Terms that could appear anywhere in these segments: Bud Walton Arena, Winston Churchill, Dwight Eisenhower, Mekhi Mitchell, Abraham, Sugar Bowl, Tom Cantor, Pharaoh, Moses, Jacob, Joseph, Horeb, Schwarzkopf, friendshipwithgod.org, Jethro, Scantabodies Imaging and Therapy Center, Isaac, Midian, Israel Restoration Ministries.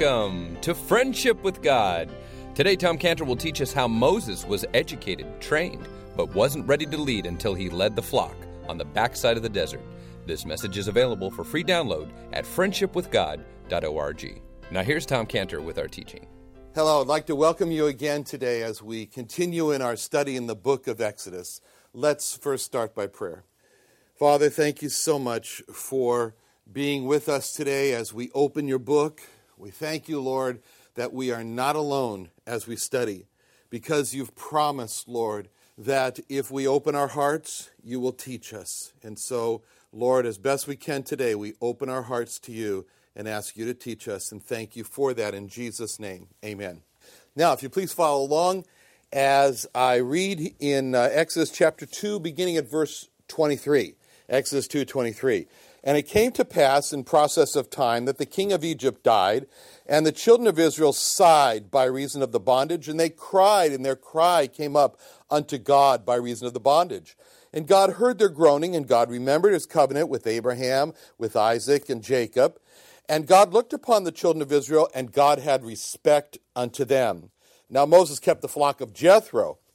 Welcome to Friendship with God. Today, Tom Cantor will teach us how Moses was educated, trained, but wasn't ready to lead until he led the flock on the backside of the desert. This message is available for free download at friendshipwithgod.org. Now here's Tom Cantor with our teaching. Hello, I'd like to welcome you again today as we continue in our study in the book of Exodus. Let's first start by prayer. Father, thank you so much for being with us today as we open your book. We thank you, Lord, that we are not alone as we study, because you've promised, Lord, that if we open our hearts, you will teach us. And so, Lord, as best we can today, we open our hearts to you and ask you to teach us, and thank you for that in Jesus' name. Amen. Now, if you please follow along as I read in Exodus chapter 2, beginning at verse 23. Exodus 2:23. And it came to pass in process of time that the king of Egypt died, and the children of Israel sighed by reason of the bondage, and they cried, and their cry came up unto God by reason of the bondage. And God heard their groaning, and God remembered his covenant with Abraham, with Isaac, and Jacob. And God looked upon the children of Israel, and God had respect unto them. Now Moses kept the flock of Jethro,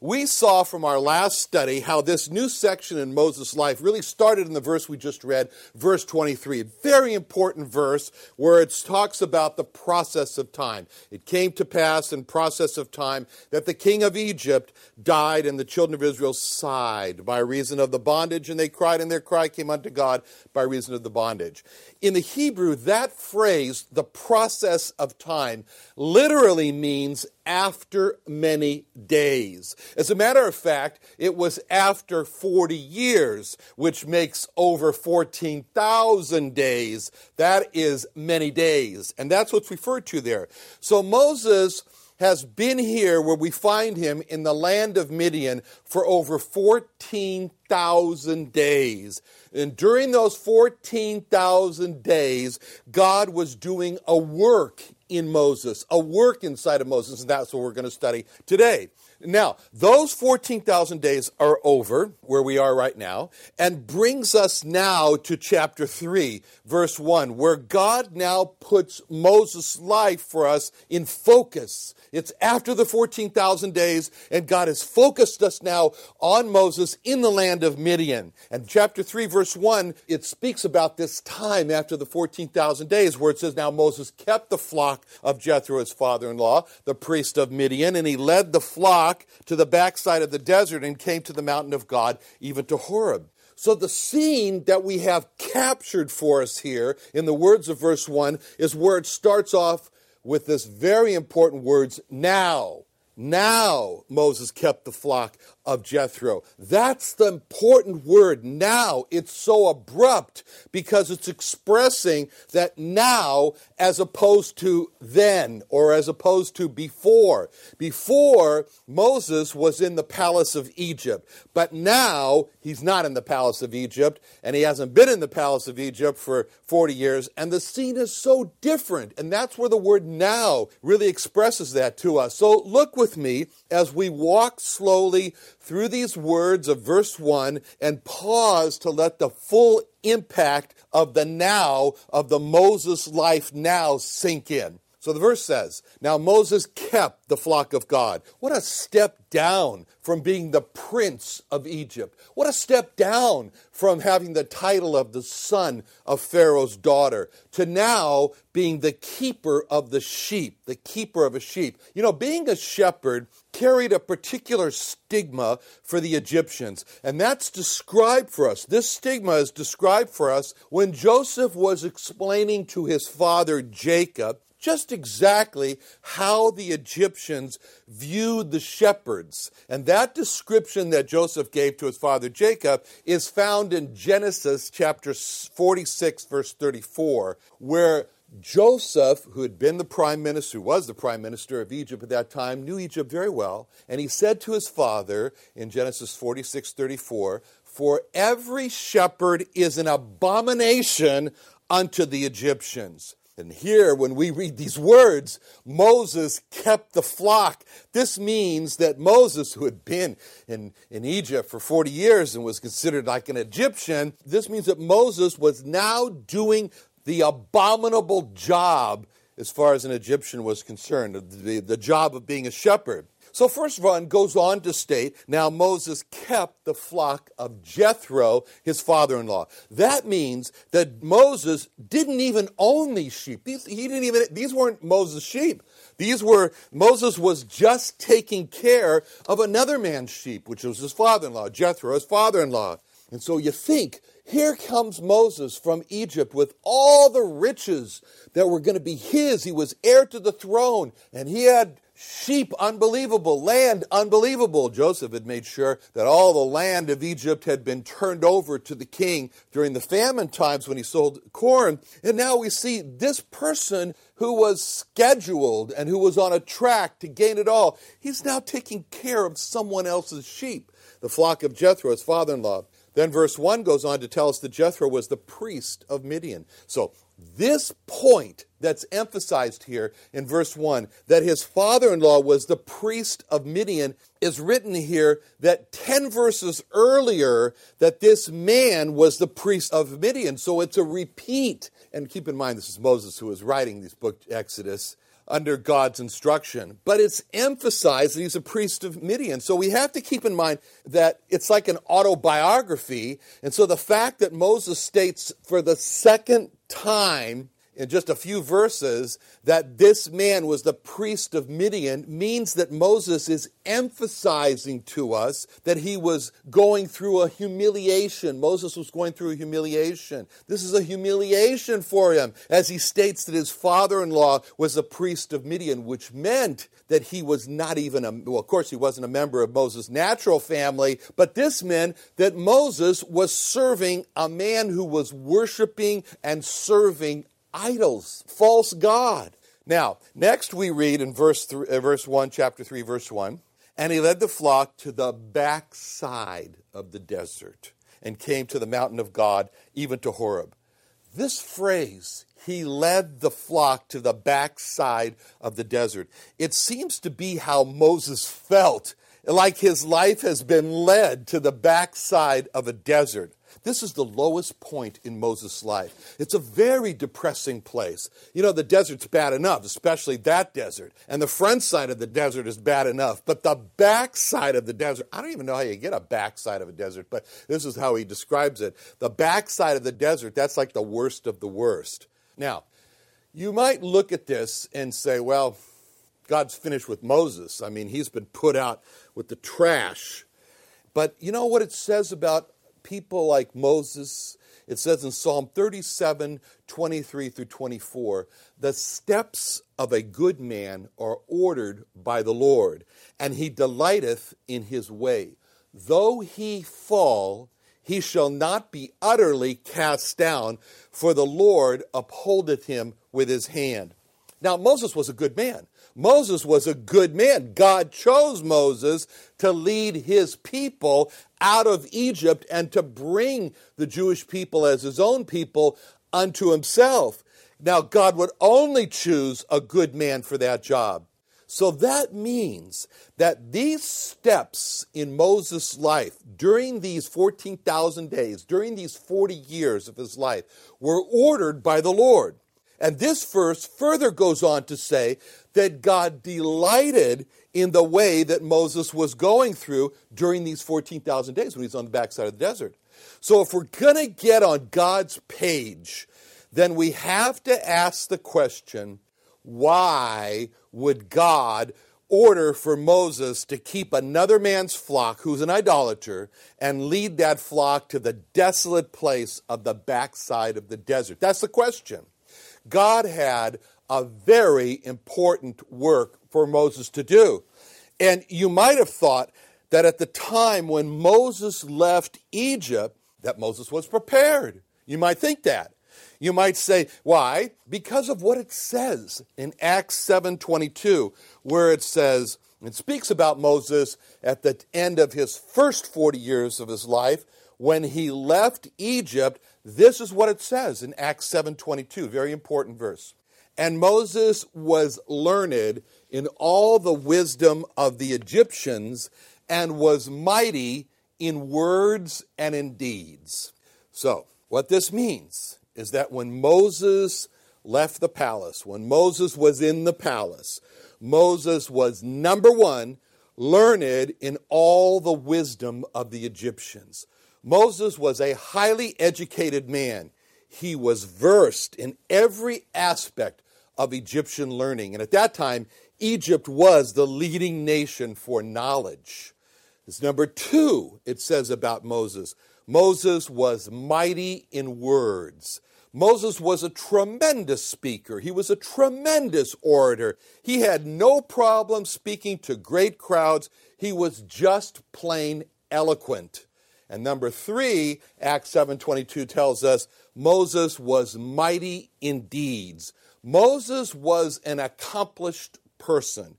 we saw from our last study how this new section in Moses' life really started in the verse we just read, verse 23. A very important verse where it talks about the process of time. It came to pass in process of time that the king of Egypt died, and the children of Israel sighed by reason of the bondage, and they cried, and their cry came unto God by reason of the bondage. In the Hebrew, that phrase, the process of time, literally means after many days. As a matter of fact, it was after 40 years, which makes over 14,000 days. That is many days, and that's what's referred to there. So Moses has been here where we find him in the land of Midian for over 14,000 days. And during those 14,000 days, God was doing a work in Moses, a work inside of Moses, and that's what we're going to study today. Now, those 14,000 days are over, where we are right now, and brings us now to chapter 3, verse 1, where God now puts Moses' life for us in focus. It's after the 14,000 days, and God has focused us now on Moses in the land of Midian. And chapter 3, verse 1, it speaks about this time after the 14,000 days, where it says, now Moses kept the flock of Jethro, his father-in-law, the priest of Midian, and he led the flock to the backside of the desert and came to the mountain of God, even to Horeb. So the scene that we have captured for us here in the words of verse 1 is where it starts off with this very important words, now. Now Moses kept the flock of Jethro. That's the important word, now. It's so abrupt because it's expressing that now as opposed to then, or as opposed to before. Before, Moses was in the palace of Egypt, but now he's not in the palace of Egypt, and he hasn't been in the palace of Egypt for 40 years, and the scene is so different, and that's where the word now really expresses that to us. So look with me as we walk slowly through these words of verse 1 and pause to let the full impact of the now, of the Moses life now, sink in. So the verse says, now Moses kept the flock of God. What a step down from being the prince of Egypt. What a step down from having the title of the son of Pharaoh's daughter to now being the keeper of the sheep, the keeper of a sheep. You know, being a shepherd carried a particular stigma for the Egyptians, and that's described for us. This stigma is described for us when Joseph was explaining to his father Jacob just exactly how the Egyptians viewed the shepherds. And that description that Joseph gave to his father Jacob is found in Genesis chapter 46, verse 34, where Joseph, who had been the prime minister, who was the prime minister of Egypt at that time, knew Egypt very well, and he said to his father in Genesis 46, 34, For every shepherd is an abomination unto the Egyptians. And here, when we read these words, Moses kept the flock. This means that Moses, who had been in Egypt for 40 years and was considered like an Egyptian, this means that Moses was now doing the abominable job as far as an Egyptian was concerned, the job of being a shepherd. So first of all, it goes on to state, now Moses kept the flock of Jethro, his father-in-law. That means that Moses didn't even own these sheep. These weren't Moses' sheep. Moses was just taking care of another man's sheep, which was his father-in-law, Jethro, his father-in-law. And so you think, here comes Moses from Egypt with all the riches that were going to be his. He was heir to the throne, and he had sheep, unbelievable, land, unbelievable. Joseph had made sure that all the land of Egypt had been turned over to the king during the famine times when he sold corn. And now we see this person who was scheduled and who was on a track to gain it all, he's now taking care of someone else's sheep, the flock of Jethro, his father-in-law. Then verse 1 goes on to tell us that Jethro was the priest of Midian. So this point that's emphasized here in verse 1, that his father-in-law was the priest of Midian, is written here that 10 verses earlier that this man was the priest of Midian. So it's a repeat. And keep in mind, this is Moses who is writing this book, Exodus, under God's instruction. But it's emphasized that he's a priest of Midian. So we have to keep in mind that it's like an autobiography. And so the fact that Moses states for the second time in just a few verses that this man was the priest of Midian means that Moses is emphasizing to us that he was going through a humiliation. Moses was going through a humiliation. This is a humiliation for him, as he states that his father-in-law was a priest of Midian, which meant that he was not even of course he wasn't a member of Moses' natural family, but this meant that Moses was serving a man who was worshiping and serving idols, false god. Now, next we read in verse 1, chapter 3, verse 1, and he led the flock to the backside of the desert and came to the mountain of God, even to Horeb. This phrase, he led the flock to the backside of the desert, it seems to be how Moses felt, like his life has been led to the backside of a desert. This is the lowest point in Moses' life. It's a very depressing place. You know, the desert's bad enough, especially that desert. And the front side of the desert is bad enough. But the back side of the desert, I don't even know how you get a back side of a desert, but this is how he describes it. The back side of the desert, that's like the worst of the worst. Now, you might look at this and say, well, God's finished with Moses. I mean, he's been put out with the trash. But you know what it says about people like Moses? It says in Psalm 37, 23 through 24, the steps of a good man are ordered by the Lord, and he delighteth in his way. Though he fall, he shall not be utterly cast down, for the Lord upholdeth him with his hand. Now, Moses was a good man. Moses was a good man. God chose Moses to lead his people out of Egypt and to bring the Jewish people as his own people unto himself. Now, God would only choose a good man for that job. So that means that these steps in Moses' life during these 14,000 days, during these 40 years of his life, were ordered by the Lord. And this verse further goes on to say that God delighted in the way that Moses was going through during these 14,000 days when he's on the backside of the desert. So if we're going to get on God's page, then we have to ask the question, why would God order for Moses to keep another man's flock who's an idolater and lead that flock to the desolate place of the backside of the desert? That's the question. God had a very important work for Moses to do. And you might have thought that at the time when Moses left Egypt, that Moses was prepared. You might think that. You might say, why? Because of what it says in Acts 7:22, where it says, it speaks about Moses at the end of his first 40 years of his life, When he left Egypt, this is what it says in Acts 7:22, very important verse. And Moses was learned in all the wisdom of the Egyptians and was mighty in words and in deeds. So, what this means is that when Moses left the palace, when Moses was in the palace, Moses was, number one, learned in all the wisdom of the Egyptians. Moses was a highly educated man. He was versed in every aspect of Egyptian learning. And at that time, Egypt was the leading nation for knowledge. It's number two, it says about Moses. Moses was mighty in words. Moses was a tremendous speaker. He was a tremendous orator. He had no problem speaking to great crowds. He was just plain eloquent. And number three, Acts 7:22 tells us, Moses was mighty in deeds. Moses was an accomplished person.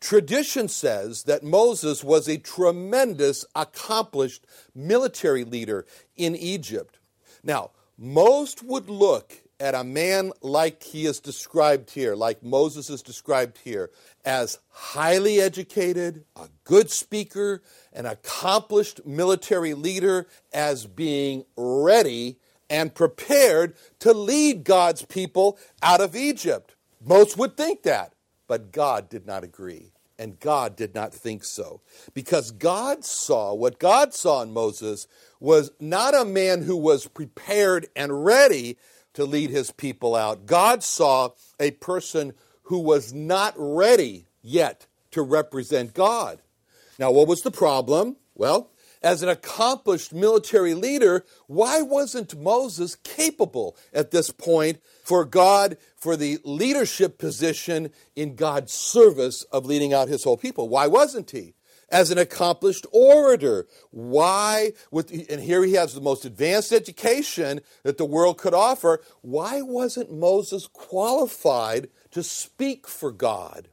Tradition says that Moses was a tremendous, accomplished military leader in Egypt. Now, most would look at a man like he is described here, like Moses is described here, as highly educated, a good speaker, an accomplished military leader, as being ready and prepared to lead God's people out of Egypt. Most would think that, but God did not agree, and God did not think so, because God saw, what God saw in Moses was not a man who was prepared and ready to lead his people out. God saw a person who was not ready yet to represent God. Now, what was the problem? Well, as an accomplished military leader, why wasn't Moses capable at this point for God, for the leadership position in God's service of leading out his whole people? Why wasn't he? As an accomplished orator, why, and here he has the most advanced education that the world could offer, why wasn't Moses qualified to speak for God?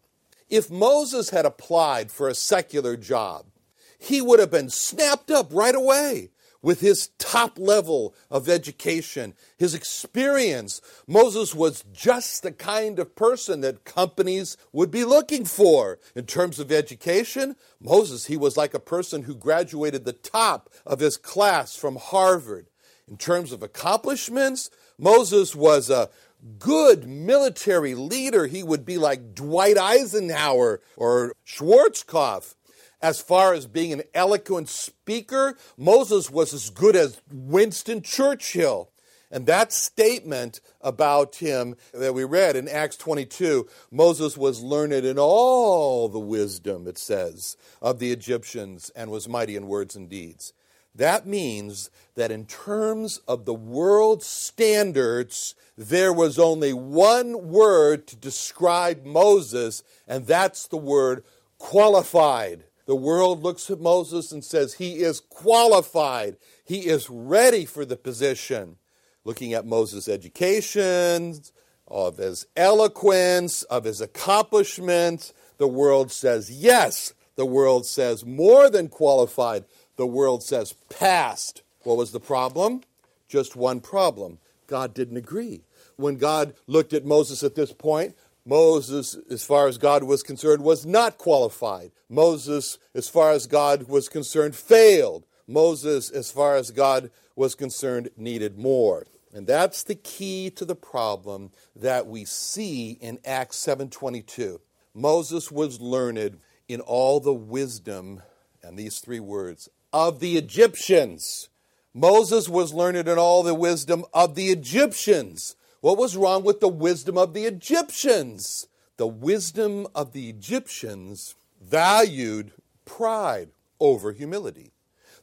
If Moses had applied for a secular job, he would have been snapped up right away with his top level of education, his experience. Moses was just the kind of person that companies would be looking for. In terms of education, Moses, he was like a person who graduated the top of his class from Harvard. In terms of accomplishments, Moses was a good military leader. He would be like Dwight Eisenhower or Schwarzkopf. As far as being an eloquent speaker, Moses was as good as Winston Churchill. And that statement about him that we read in Acts 22, Moses was learned in all the wisdom, it says, of the Egyptians and was mighty in words and deeds. That means that in terms of the world's standards, there was only one word to describe Moses, and that's the word qualified. The world looks at Moses and says, he is qualified. He is ready for the position. Looking at Moses' education, of his eloquence, of his accomplishments, the world says yes. The world says more than qualified. The world says passed. What was the problem? Just one problem. God didn't agree. When God looked at Moses at this point, Moses, as far as God was concerned, was not qualified. Moses, as far as God was concerned, failed. Moses, as far as God was concerned, needed more. And that's the key to the problem that we see in Acts 7:22. Moses was learned in all the wisdom, and these three words, of the Egyptians. Moses was learned in all the wisdom of the Egyptians. What was wrong with the wisdom of the Egyptians? The wisdom of the Egyptians valued pride over humility.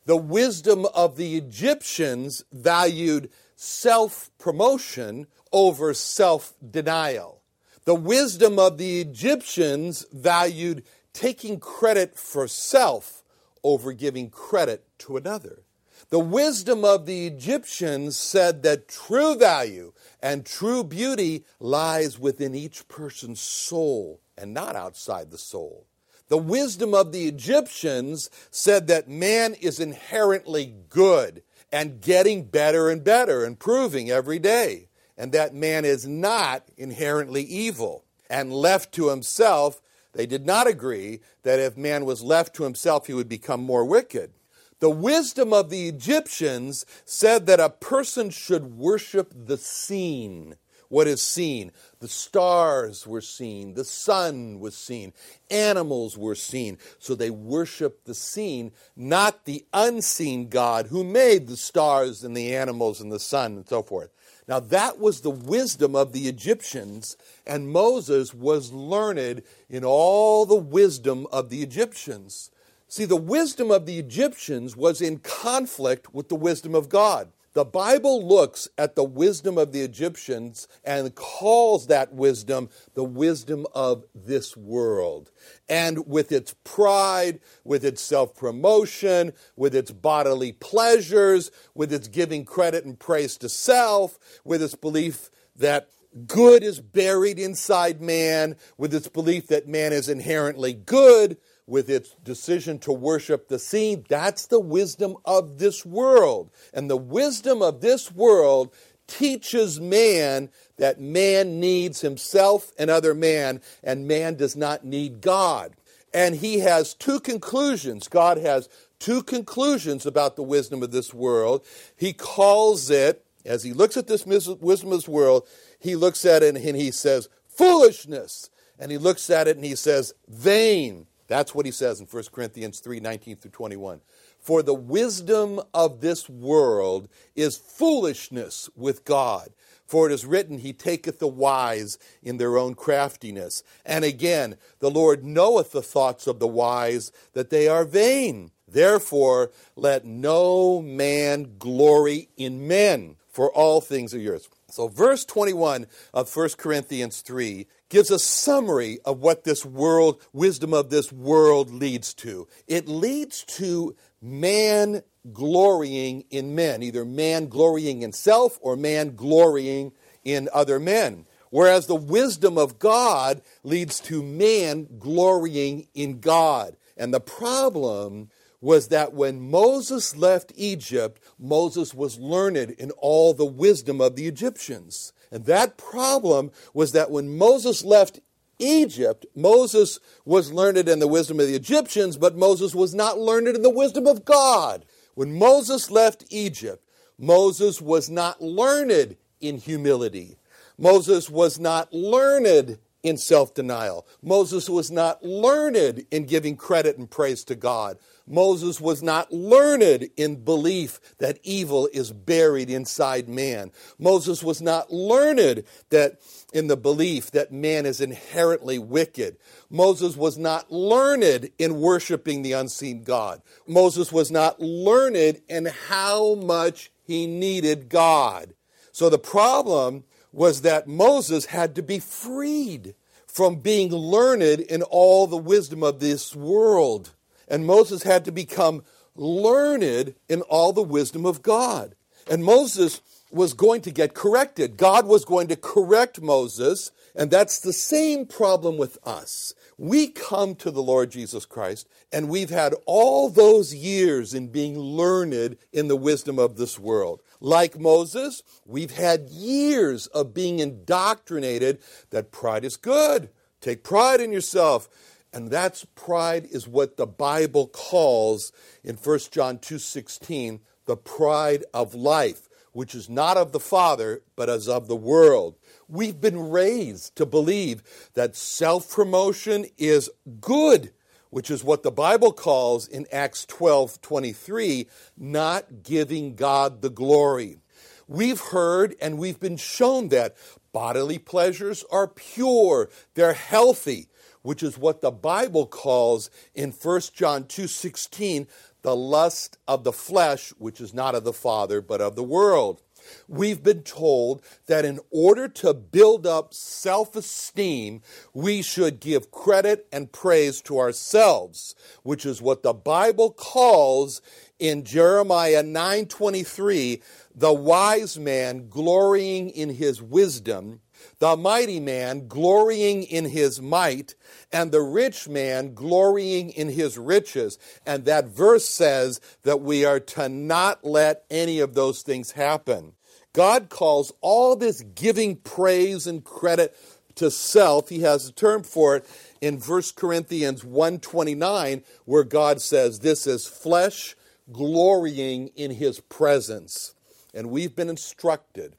The wisdom of the Egyptians valued self-promotion over self-denial. The wisdom of the Egyptians valued taking credit for self over giving credit to another. The wisdom of the Egyptians said that true value and true beauty lies within each person's soul and not outside the soul. The wisdom of the Egyptians said that man is inherently good and getting better and better, improving every day, and that man is not inherently evil. And left to himself, they did not agree that if man was left to himself, he would become more wicked. The wisdom of the Egyptians said that a person should worship the seen. What is seen? The stars were seen. The sun was seen. Animals were seen. So they worshiped the seen, not the unseen God who made the stars and the animals and the sun and so forth. Now that was the wisdom of the Egyptians, and Moses was learned in all the wisdom of the Egyptians. See, the wisdom of the Egyptians was in conflict with the wisdom of God. The Bible looks at the wisdom of the Egyptians and calls that wisdom the wisdom of this world. And with its pride, with its self-promotion, with its bodily pleasures, with its giving credit and praise to self, with its belief that good is buried inside man, with its belief that man is inherently good, with its decision to worship the seen, that's the wisdom of this world. And the wisdom of this world teaches man that man needs himself and other man, and man does not need God. And he has two conclusions. God has two conclusions about the wisdom of this world. He calls it, as he looks at this wisdom of this world, he looks at it and he says, foolishness. And he looks at it and he says, vain. That's what he says in 1 Corinthians 3, 19 through 21. For the wisdom of this world is foolishness with God. For it is written, he taketh the wise in their own craftiness. And again, the Lord knoweth the thoughts of the wise, that they are vain. Therefore, let no man glory in men, for all things are yours. So verse 21 of 1 Corinthians 3 gives a summary of what this world, wisdom of this world leads to. It leads to man glorying in men, either man glorying in self or man glorying in other men. Whereas the wisdom of God leads to man glorying in God. And the problem was that when Moses left Egypt, Moses was learned in all the wisdom of the Egyptians. And that problem was that when Moses left Egypt, Moses was learned in the wisdom of the Egyptians, but Moses was not learned in the wisdom of God. When Moses left Egypt, Moses was not learned in humility. Moses was not learned in self-denial. Moses was not learned in giving credit and praise to God. Moses was not learned in belief that evil is buried inside man. Moses was not learned that in the belief that man is inherently wicked. Moses was not learned in worshiping the unseen God. Moses was not learned in how much he needed God. So the problem was that Moses had to be freed from being learned in all the wisdom of this world. And Moses had to become learned in all the wisdom of God. And Moses was going to get corrected. God was going to correct Moses. And that's the same problem with us. We come to the Lord Jesus Christ, and we've had all those years in being learned in the wisdom of this world. Like Moses, we've had years of being indoctrinated that pride is good. Take pride in yourself. And that's pride is what the Bible calls in 1 John 2:16, the pride of life, which is not of the Father, but is of the world. We've been raised to believe that self-promotion is good, which is what the Bible calls in Acts 12:23, not giving God the glory. We've heard and we've been shown that bodily pleasures are pure, they're healthy, which is what the Bible calls in 1 John 2:16, the lust of the flesh, which is not of the Father, but of the world. We've been told that in order to build up self-esteem, we should give credit and praise to ourselves, which is what the Bible calls in Jeremiah 9:23, the wise man glorying in his wisdom, The mighty man glorying in his might, and the rich man glorying in his riches. And that verse says that we are to not let any of those things happen. God calls all this giving praise and credit to self. He has a term for it in 1 Corinthians 1:29, where God says this is flesh glorying in his presence. And we've been instructed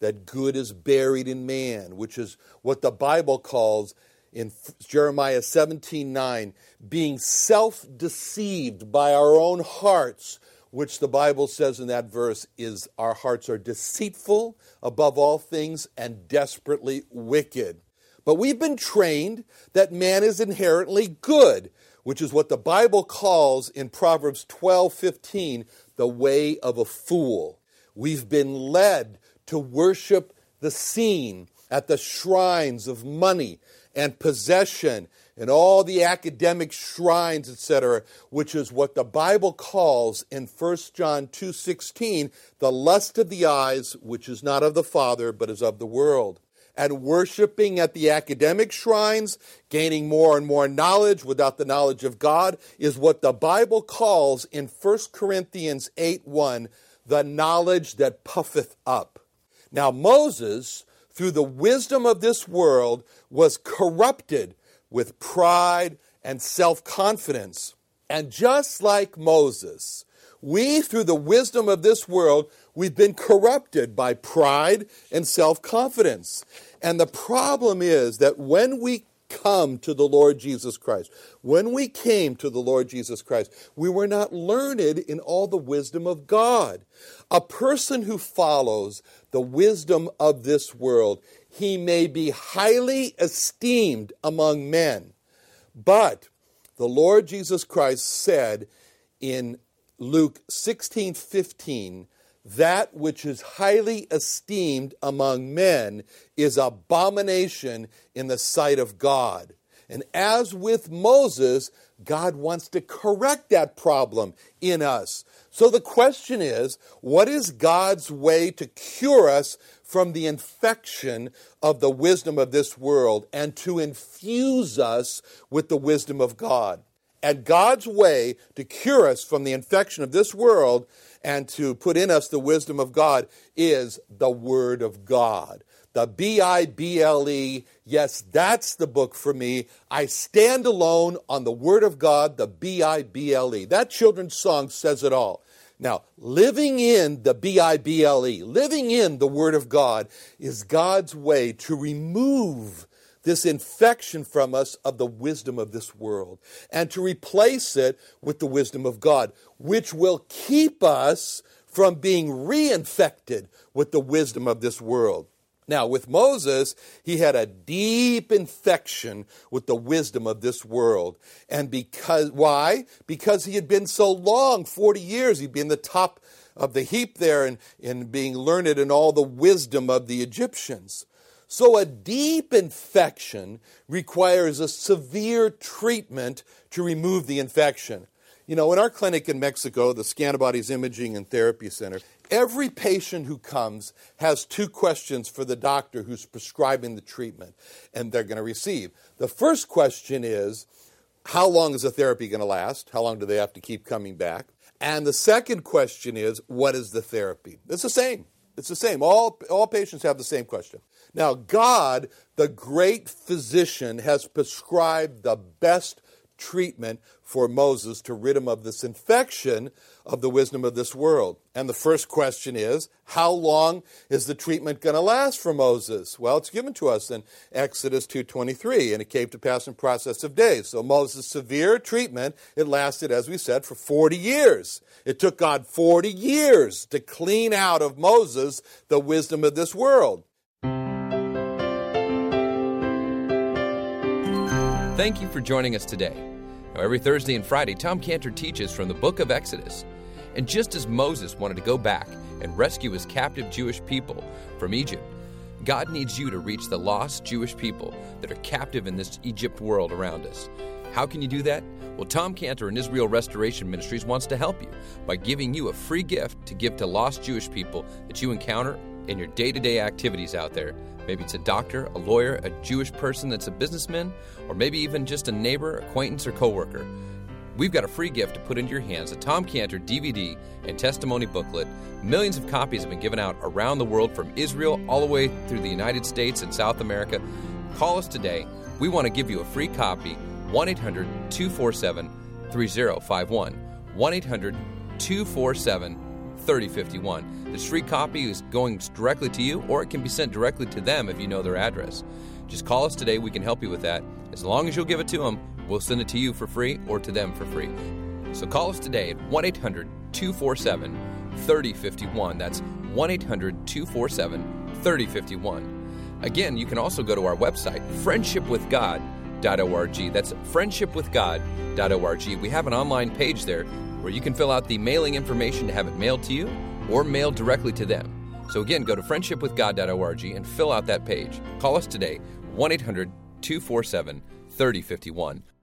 that good is buried in man, which is what the Bible calls in Jeremiah 17:9, being self-deceived by our own hearts, which the Bible says in that verse is our hearts are deceitful above all things and desperately wicked. But we've been trained that man is inherently good, which is what the Bible calls in Proverbs 12:15, the way of a fool. We've been led to worship the seen at the shrines of money and possession and all the academic shrines, etc., which is what the Bible calls in 1 John 2:16, the lust of the eyes, which is not of the Father, but is of the world. And worshiping at the academic shrines, gaining more and more knowledge without the knowledge of God, is what the Bible calls in 1 Corinthians 8:1, the knowledge that puffeth up. Now Moses, through the wisdom of this world, was corrupted with pride and self-confidence. And just like Moses, we, through the wisdom of this world, we've been corrupted by pride and self-confidence. And the problem is that when we came to the Lord Jesus Christ, we were not learned in all the wisdom of God. A person who follows the wisdom of this world, he may be highly esteemed among men. But the Lord Jesus Christ said in Luke 16:15, that which is highly esteemed among men is abomination in the sight of God. And as with Moses, God wants to correct that problem in us. So the question is, what is God's way to cure us from the infection of the wisdom of this world and to infuse us with the wisdom of God? And God's way to cure us from the infection of this world and to put in us the wisdom of God is the Word of God. The Bible, yes, that's the book for me. I stand alone on the Word of God, the Bible. That children's song says it all. Now, living in the Bible, living in the Word of God, is God's way to remove this infection from us of the wisdom of this world, and to replace it with the wisdom of God, which will keep us from being reinfected with the wisdom of this world. Now, with Moses, he had a deep infection with the wisdom of this world. And why? Because he had been so long, 40 years, he'd been the top of the heap there and being learned in all the wisdom of the Egyptians. So a deep infection requires a severe treatment to remove the infection. You know, in our clinic in Mexico, the Scantabodies Imaging and Therapy Center, every patient who comes has two questions for the doctor who's prescribing the treatment, and they're going to receive. The first question is, how long is the therapy going to last? How long do they have to keep coming back? And the second question is, what is the therapy? It's the same. It's the same. All patients have the same question. Now, God, the great physician, has prescribed the best treatment for Moses to rid him of this infection of the wisdom of this world. And the first question is, how long is the treatment going to last for Moses? Well, it's given to us in Exodus 2:23, and it came to pass in process of days. So Moses' severe treatment, it lasted, as we said, for 40 years. It took God 40 years to clean out of Moses the wisdom of this world. Thank you for joining us today. Now, every Thursday and Friday, Tom Cantor teaches from the book of Exodus. And just as Moses wanted to go back and rescue his captive Jewish people from Egypt, God needs you to reach the lost Jewish people that are captive in this Egypt world around us. How can you do that? Well, Tom Cantor and Israel Restoration Ministries wants to help you by giving you a free gift to give to lost Jewish people that you encounter in your day-to-day activities out there. Maybe it's a doctor, a lawyer, a Jewish person that's a businessman, or maybe even just a neighbor, acquaintance, or coworker. We've got a free gift to put into your hands, a Tom Cantor DVD and testimony booklet. Millions of copies have been given out around the world, from Israel all the way through the United States and South America. Call us today. We want to give you a free copy, 1-800-247-3051, 1-800-247-3051. This free copy is going directly to you, or it can be sent directly to them if you know their address. Just call us today. We can help you with that. As long as you'll give it to them, we'll send it to you for free or to them for free. So call us today at 1-800-247-3051. That's 1-800-247-3051. Again, you can also go to our website, friendshipwithgod.org. That's friendshipwithgod.org. We have an online page there where you can fill out the mailing information to have it mailed to you or mailed directly to them. So again, go to friendshipwithgod.org and fill out that page. Call us today, 1-800-247-3051.